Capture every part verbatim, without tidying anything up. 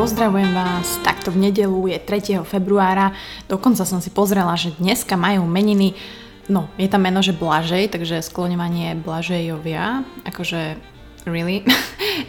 Pozdravujem vás, takto v nedeľu je tretieho februára, dokonca som si pozrela, že dneska majú meniny, no je tam meno, že Blažej, takže skloňovanie Blažejovia, akože really.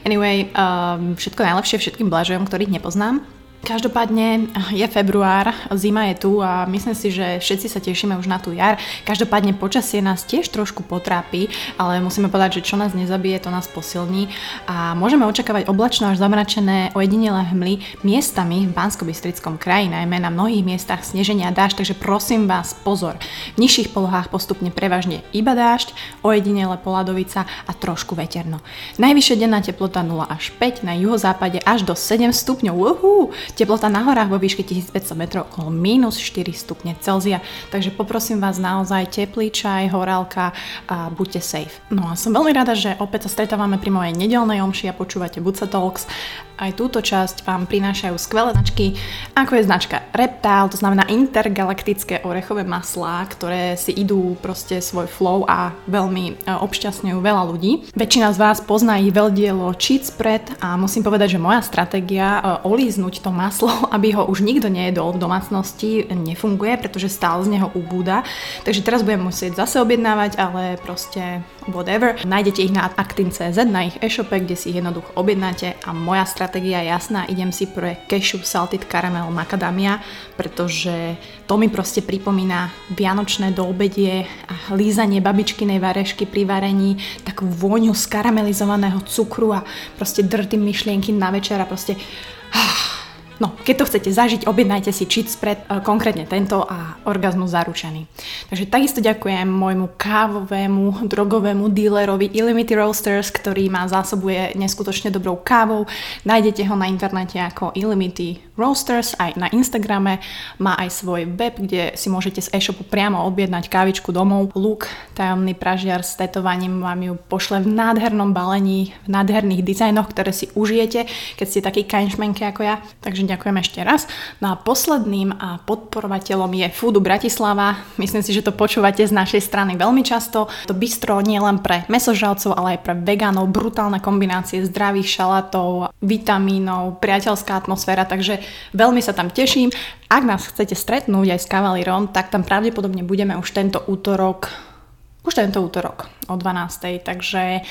Anyway, um, všetko najlepšie všetkým Blažejom, ktorých nepoznám. Každopádne je február, zima je tu a myslím si, že všetci sa tešíme už na tú jar. Každopádne počasie nás tiež trošku potrápi, ale musíme povedať, že čo nás nezabije, to nás posilní a môžeme očakávať oblačno až zamračené ojedinelé hmly miestami v Banskobystrickom kraji, najmä na mnohých miestach sneženia dážď, takže prosím vás pozor. V nižších polohách postupne prevažne iba dážď, ojedinele poladovica a trošku veterno. Najvyššia denná teplota nula až päť, na juhozápade až do sedem stupňov. Uhú! Teplota na horách vo výške tisícpäťsto metrov okolo mínus štyri stupne Celzia, takže poprosím vás naozaj teplý čaj, horálka a buďte safe. No a som veľmi rada, že opäť sa stretávame pri mojej nedeľnej omši a počúvate Buca Talks. Aj túto časť vám prinášajú skvelé značky, ako je značka Reptile, to znamená intergalaktické orechové maslá, ktoré si idú proste svoj flow a veľmi obšťastňujú veľa ľudí. Väčšina z vás pozná ich veľdielo Chickspread a musím povedať, že moja stratégia olíznuť to maslo, aby ho už nikto nejedol v domácnosti, nefunguje, pretože stále z neho ubúda. Takže teraz budem musieť zase objednávať, ale proste whatever. Nájdete ich na Actin.cz, na ich e-shope, kde si ich jednoducho objednáte a moja stratégia stratégia jasná, idem si pre Cashew Salted Caramel Macadamia, pretože to mi proste pripomína vianočné doobedie a lízanie babičkinej varešky pri varení, takú vôňu z karamelizovaného cukru a proste drtým myšlienky na večera, proste no, keď to chcete zažiť, objednajte si Chickspread, konkrétne tento a orgazmus zaručený. Takže takisto ďakujem môjmu kávovému, drogovému dealerovi Illimity Roasters, ktorý ma zásobuje neskutočne dobrou kávou. Nájdete ho na internete ako Illimity Roasters, aj na Instagrame. Má aj svoj web, kde si môžete z e-shopu priamo objednať kávičku domov. Luk, tajomný pražiar s tetovaním, vám ju pošle v nádhernom balení, v nádherných dizajnoch, ktoré si užijete, keď ste takí kajnšmenky ako ja. Takže ďakujem ešte raz. No a posledným a podporovateľom je Food Bratislava. Myslím si, že to počúvate z našej strany veľmi často. To bistro nie len pre mäsožravcov, ale aj pre vegánov. Brutálne kombinácie zdravých šalátov, vitamínov, priateľská atmosféra, takže veľmi sa tam teším. Ak nás chcete stretnúť aj s Cavalierom, tak tam pravdepodobne budeme už tento útorok Už tento útorok o dvanástej, takže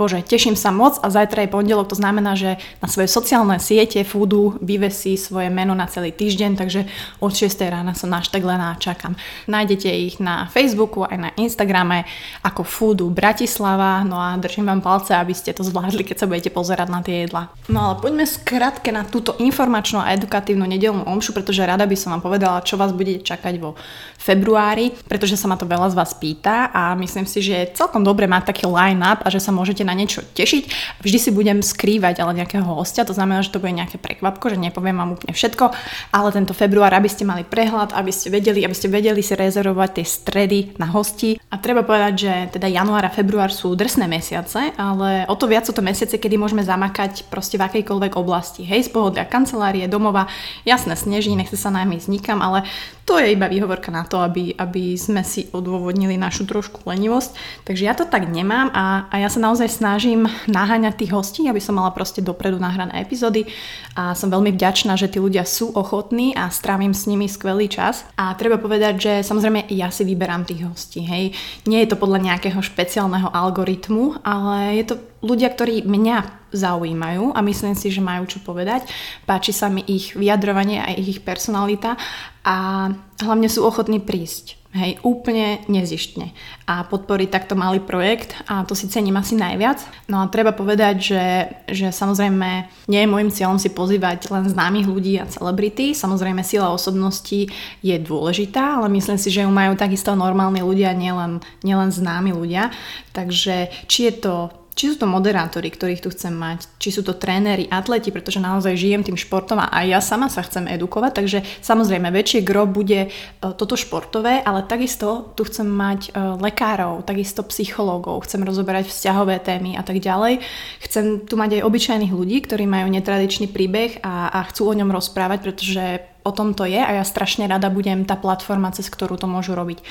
bože, teším sa moc a zajtra je pondelok, to znamená, že na svoje sociálne siete Foodu vyvesí svoje meno na celý týždeň, takže od šiestej rána som naštaglená a čakám. Nájdete ich na Facebooku aj na Instagrame ako Foodu Bratislava, no a držím vám palce, aby ste to zvládli, keď sa budete pozerať na tie jedlá. No ale poďme skrátke na túto informačnú a edukatívnu nedeľnú omšu, pretože rada by som vám povedala, čo vás bude čakať vo februári, pretože sa ma to veľa z vás pýta a myslím si, že je celkom dobre mať taký line-up a že sa môžete na niečo tešiť. Vždy si budem skrývať ale nejakého hostia, to znamená, že to bude nejaké prekvapko, že nepoviem vám úplne všetko, ale tento február, aby ste mali prehľad, aby ste vedeli, aby ste vedeli si rezervovať tie stredy na hosti. A treba povedať, že teda január a február sú drsné mesiace, ale o to viac sú to mesiace, kedy môžeme zamakať proste v akejkoľvek oblasti. Hej, z pohodia kancelárie, domova, jasné, sneží, nechce sa nám ísť nikam, ale to je iba výhovorka na to, aby, aby sme si odôvodnili našu trošku lenivosť, takže ja to tak nemám a, a ja sa naozaj snažím naháňať tých hostí, aby som mala proste dopredu nahrané epizódy a som veľmi vďačná, že tí ľudia sú ochotní a strávim s nimi skvelý čas a treba povedať, že samozrejme ja si vyberám tých hostí, hej, nie je to podľa nejakého špeciálneho algoritmu, ale je to ľudia, ktorí mňa zaujímajú a myslím si, že majú čo povedať, páči sa mi ich vyjadrovanie a ich personalita a hlavne sú ochotní prísť. Hej, úplne nezištne a podporiť takto malý projekt a to si cením asi najviac. No a treba povedať, že, že samozrejme nie je môjim cieľom si pozývať len známych ľudí a celebrity, samozrejme sila osobnosti je dôležitá, ale myslím si, že ju majú takisto normálni ľudia, nielen, nielen známi ľudia, takže či je to Či sú to moderátori, ktorých tu chcem mať, či sú to tréneri, atleti, pretože naozaj žijem tým športom a aj ja sama sa chcem edukovať, takže samozrejme väčšie gro bude toto športové, ale takisto tu chcem mať lekárov, takisto psychológov, chcem rozoberať vzťahové témy a tak ďalej. Chcem tu mať aj obyčajných ľudí, ktorí majú netradičný príbeh a, a chcú o ňom rozprávať, pretože o tom to je a ja strašne rada budem tá platforma, cez ktorú to môžu robiť.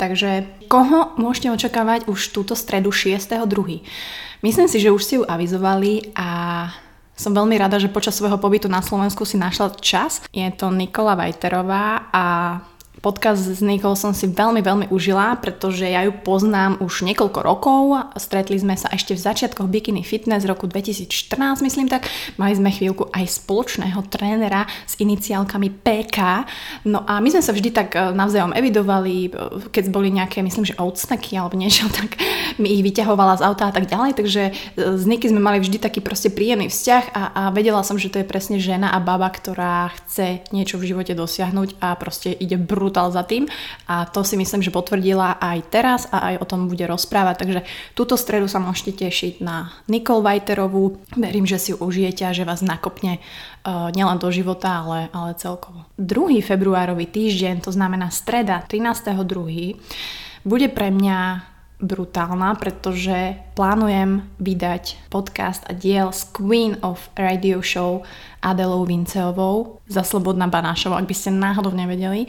Takže koho môžete očakávať už túto stredu šiesteho druhého? Myslím si, že už si ju avizovali a Som veľmi rada, že počas svojho pobytu na Slovensku si našla čas. Je to Nikola Vajterová a podcast s Nikolou som si veľmi, veľmi užila, pretože ja ju poznám už niekoľko rokov. Stretli sme sa ešte v začiatkoch Bikini Fitness roku dvetisícštrnásť, myslím tak. Mali sme chvíľku aj spoločného trénera s iniciálkami pé ká. No a my sme sa vždy tak navzájom evidovali, keď boli nejaké, myslím, že outsnacky alebo niečo, tak mi ich vyťahovala z auta a tak ďalej, takže s Niky sme mali vždy taký proste príjemný vzťah a, a vedela som, že to je presne žena a baba, ktorá chce niečo v živote dosiahnuť a proste ide brutál za tým a to si myslím, že potvrdila aj teraz a aj o tom bude rozprávať, takže túto stredu sa môžete tešiť na Nikolu Vajterovú. Verím, že si ju užijete a že vás nakopne uh, nielen do života, ale, ale celkovo. druhý februárový týždeň, to znamená streda trinásteho druhého bude pre mňa brutálna, pretože plánujem vydať podcast a diel s Queen of Radio Show Adelou Vinczeovou za Slobodná Banášova, ak by ste náhodou nevedeli.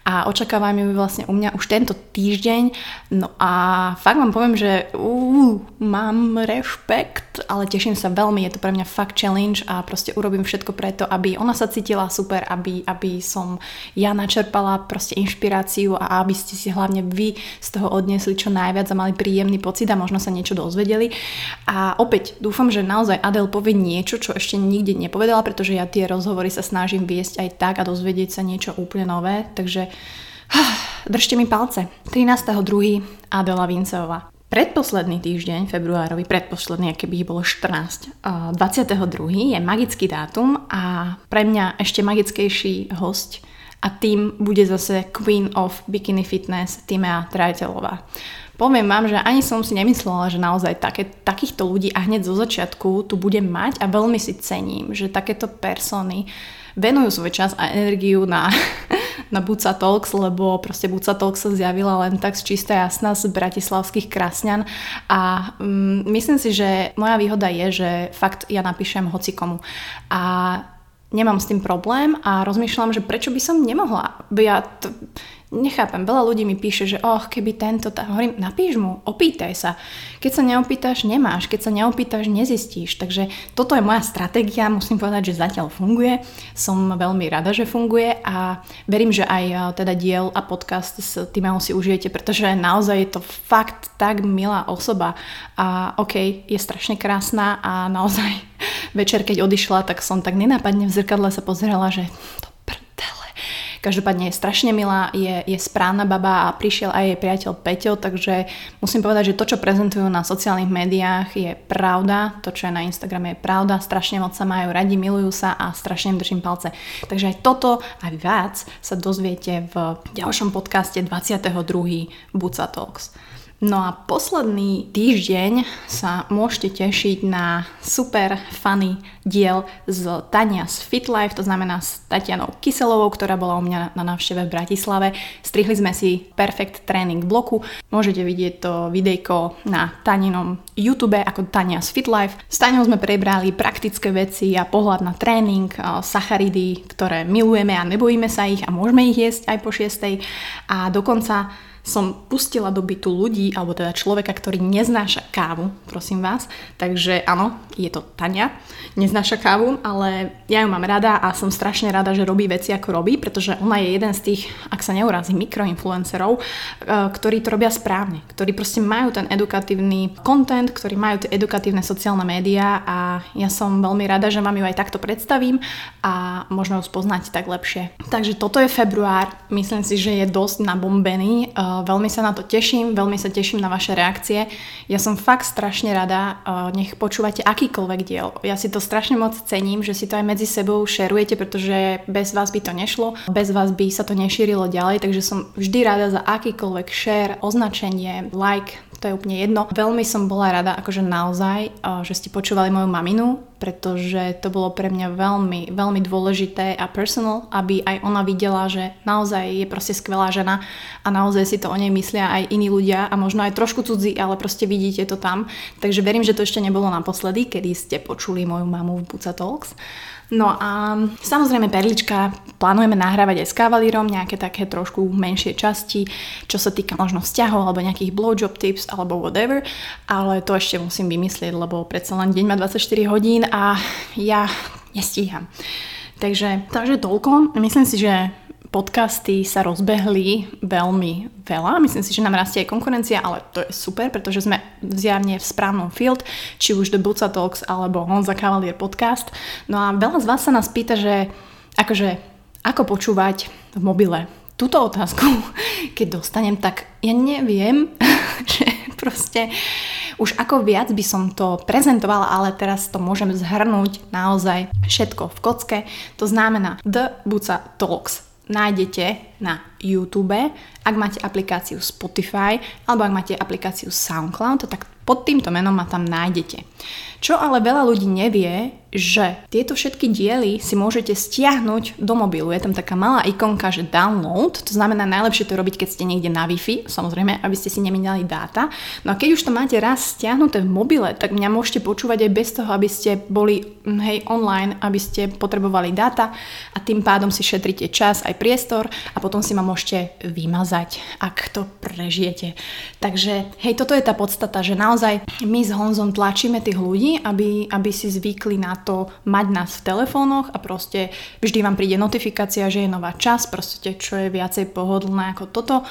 A očakávam ju vlastne u mňa už tento týždeň. No a fakt vám poviem, že uh, mám rešpekt, ale teším sa veľmi. Je to pre mňa fakt challenge a proste urobím všetko preto, aby ona sa cítila super, aby, aby som ja načerpala proste inšpiráciu a aby ste si hlavne vy z toho odnesli čo najviac a mali príjemný pocit a možno sa niečo dozvedeli. A opäť dúfam, že naozaj Adel povie niečo, čo ešte nikde nepovedala, pretože ja tie rozhovory sa snažím viesť aj tak a dozvedieť sa niečo úplne nové. Takže držte mi palce. trinásteho druhého Adela Vinczeová. Predposledný týždeň, februárový, predposledný, keby ich bolo štrnásť, dvadsiateho druhého je magický dátum a pre mňa ešte magickejší hosť a tým bude zase Queen of Bikini Fitness Tímea Trajtelová. Poviem vám, že ani som si nemyslela, že naozaj také, takýchto ľudí a hneď zo začiatku tu budem mať a veľmi si cením, že takéto persony venujú svoj čas a energiu na, na Buca Talks, lebo proste Buca Talks sa zjavila len tak z čistá jasná z bratislavských krasňan a um, myslím si, že moja výhoda je, že fakt ja napíšem hocikomu a nemám s tým problém a rozmýšľam, že prečo by som nemohla. Ja t- nechápem, veľa ľudí mi píše, že oh, keby tento, tá, hovorím, napíš mu, opýtaj sa. Keď sa neopýtaš, nemáš, keď sa neopýtaš, nezistíš. Takže toto je moja stratégia, musím povedať, že zatiaľ funguje. Som veľmi rada, že funguje a verím, že aj teda diel a podcast s Tímeou si užijete, pretože naozaj je to fakt tak milá osoba a okej, okay, je strašne krásna a naozaj večer, keď odišla, tak som tak nenápadne v zrkadle sa pozerala, že každopádne je strašne milá, je, je správna baba a prišiel aj jej priateľ Peťo, takže musím povedať, že to, čo prezentujú na sociálnych médiách je pravda, to, čo je na Instagrame je pravda, strašne moc sa majú radi, milujú sa a strašne im držím palce. Takže aj toto a viac sa dozviete v ďalšom podcaste dvadsiateho druhého Buca Talks. No a posledný týždeň sa môžete tešiť na super funny diel z Tania z Fitlife, to znamená s Tatianou Kyselovou, ktorá bola u mňa na návšteve v Bratislave. Strihli sme si perfect tréning bloku. Môžete vidieť to videjko na Taninom YouTube ako Tania z Fitlife. S Taniou sme prebrali praktické veci a pohľad na tréning, sacharidy, ktoré milujeme a nebojíme sa ich a môžeme ich jesť aj po šiestej a dokonca som pustila do bytu ľudí, alebo teda človeka, ktorý neznáša kávu, prosím vás. Takže áno, je to Tania, neznáša kávu, ale ja ju mám rada a som strašne rada, že robí veci ako robí, pretože ona je jeden z tých, ak sa neurazí, mikroinfluencerov, ktorí to robia správne, ktorí proste majú ten edukatívny content, ktorí majú tie edukatívne sociálne médiá a ja som veľmi rada, že vám ju aj takto predstavím a možno ju spoznáte tak lepšie. Takže toto je február, myslím si, že je dosť nabombený. Veľmi sa na to teším, veľmi sa teším na vaše reakcie. Ja som fakt strašne rada, nech počúvate akýkoľvek diel. Ja si to strašne moc cením, že si to aj medzi sebou šerujete, pretože bez vás by to nešlo, bez vás by sa to nešírilo ďalej, takže som vždy rada za akýkoľvek share, označenie, like, to je úplne jedno. Veľmi som bola rada, akože naozaj, že ste počúvali moju maminu, pretože to bolo pre mňa veľmi, veľmi dôležité a personal, aby aj ona videla, že naozaj je proste skvelá žena a naozaj si to o nej myslia aj iní ľudia a možno aj trošku cudzí, ale proste vidíte to tam. Takže verím, že to ešte nebolo naposledy, kedy ste počuli moju mamu v Buca Talks. No a samozrejme Perlička plánujeme nahrávať aj s Cavalierom nejaké také trošku menšie časti, čo sa týka možno vzťahov alebo nejakých blowjob tips alebo whatever, ale to ešte musím vymyslieť, lebo predsa len deň má dvadsaťštyri hodín a ja nestíham. Takže, takže toľko. Myslím si, že podcasty sa rozbehli veľmi veľa. Myslím si, že nám rastie aj konkurencia, ale to je super, pretože sme zjavne v správnom field, či už The Buca Talks alebo Honza Cavalier podcast. No a veľa z vás sa nás pýta, že akože, ako počúvať v mobile. Túto otázku, keď dostanem, tak ja neviem, že proste už ako viac by som to prezentovala, ale teraz to môžem zhrnúť naozaj všetko v kocke. To znamená The Buca Talks nájdete na YouTube, ak máte aplikáciu Spotify alebo ak máte aplikáciu SoundCloud, tak pod týmto menom ma tam nájdete. Čo ale veľa ľudí nevie, že tieto všetky diely si môžete stiahnuť do mobilu. Je tam taká malá ikonka, že download, to znamená najlepšie to robiť, keď ste niekde na Wi-Fi, samozrejme, aby ste si nemínali dáta. No a keď už to máte raz stiahnuté v mobile, tak mňa môžete počúvať aj bez toho, aby ste boli hej, online, aby ste potrebovali dáta a tým pádom si šetríte čas aj priestor a potom si ma môžete vymazať, ak to prežijete. Takže hej, toto je tá podstata, že naozaj my s Honzom tlačíme tých ľudí, aby, aby si zvykli na to mať nás v telefónoch a proste vždy vám príde notifikácia, že je nová časť, proste čo je viacej pohodlné ako toto,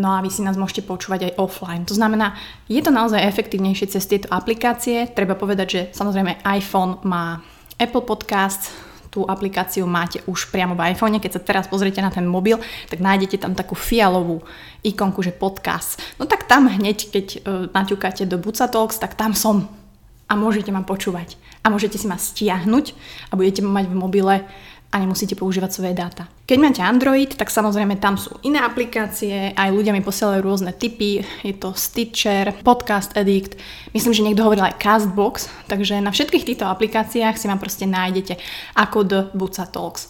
no a vy si nás môžete počúvať aj offline. To znamená, je to naozaj efektívnejšie cez tieto aplikácie. Treba povedať, že samozrejme iPhone má Apple Podcast, tú aplikáciu máte už priamo v iPhone, keď sa teraz pozriete na ten mobil, tak nájdete tam takú fialovú ikonku, že podcast. No tak tam hneď, keď naťukáte do Buca Talks, tak tam som. A môžete ma počúvať. A môžete si ma stiahnuť a budete ma mať v mobile a nemusíte používať svoje dáta. Keď máte Android, tak samozrejme tam sú iné aplikácie, aj ľudia mi posielajú rôzne tipy, je to Stitcher, Podcast Addict, myslím, že niekto hovoril aj Castbox, takže na všetkých týchto aplikáciách si ma proste nájdete ako The Buca Talks.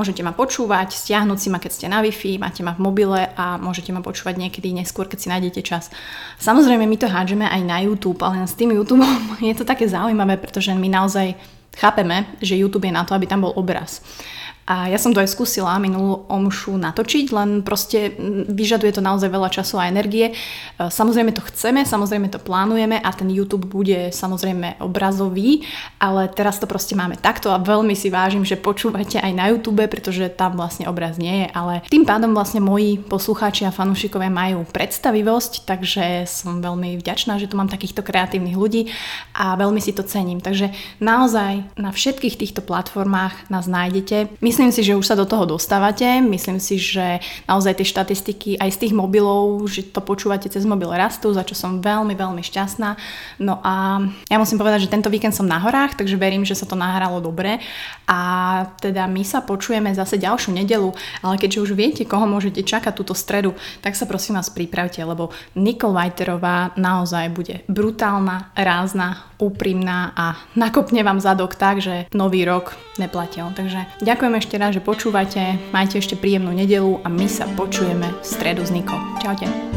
Môžete ma počúvať, stiahnuť si ma, keď ste na Wi-Fi, máte ma v mobile a môžete ma počúvať niekedy neskôr, keď si nájdete čas. Samozrejme, my to hádžeme aj na YouTube, ale s tým YouTubeom je to také zaujímavé, pretože my naozaj chápeme, že YouTube je na to, aby tam bol obraz. A ja som to aj skúsila minulú omšu natočiť, len proste vyžaduje to naozaj veľa času a energie. Samozrejme to chceme, samozrejme to plánujeme a ten YouTube bude samozrejme obrazový, ale teraz to proste máme takto a veľmi si vážim, že počúvate aj na YouTube, pretože tam vlastne obraz nie je, ale tým pádom vlastne moji poslucháči a fanúšikovia majú predstavivosť, takže som veľmi vďačná, že tu mám takýchto kreatívnych ľudí a veľmi si to cením. Takže naozaj na všetkých týchto platformách nás nájdete. Myslím, Myslím si, že už sa do toho dostávate, myslím si, že naozaj tie štatistiky aj z tých mobilov, že to počúvate cez mobil rastú, za čo som veľmi, veľmi šťastná. No a ja musím povedať, že tento víkend som na horách, takže verím, že sa to nahralo dobre a teda my sa počujeme zase ďalšiu nedeľu, ale keďže už viete, koho môžete čakať túto stredu, tak sa prosím vás pripravte, lebo Nikola Vajterová naozaj bude brutálna, rázna, úprimná a nakopne vám zadok tak, že nový rok neplatil. Takže ďakujem ešte raz, že počúvate, majte ešte príjemnú nedeľu a my sa počujeme v stredu s Nikou. Čaute.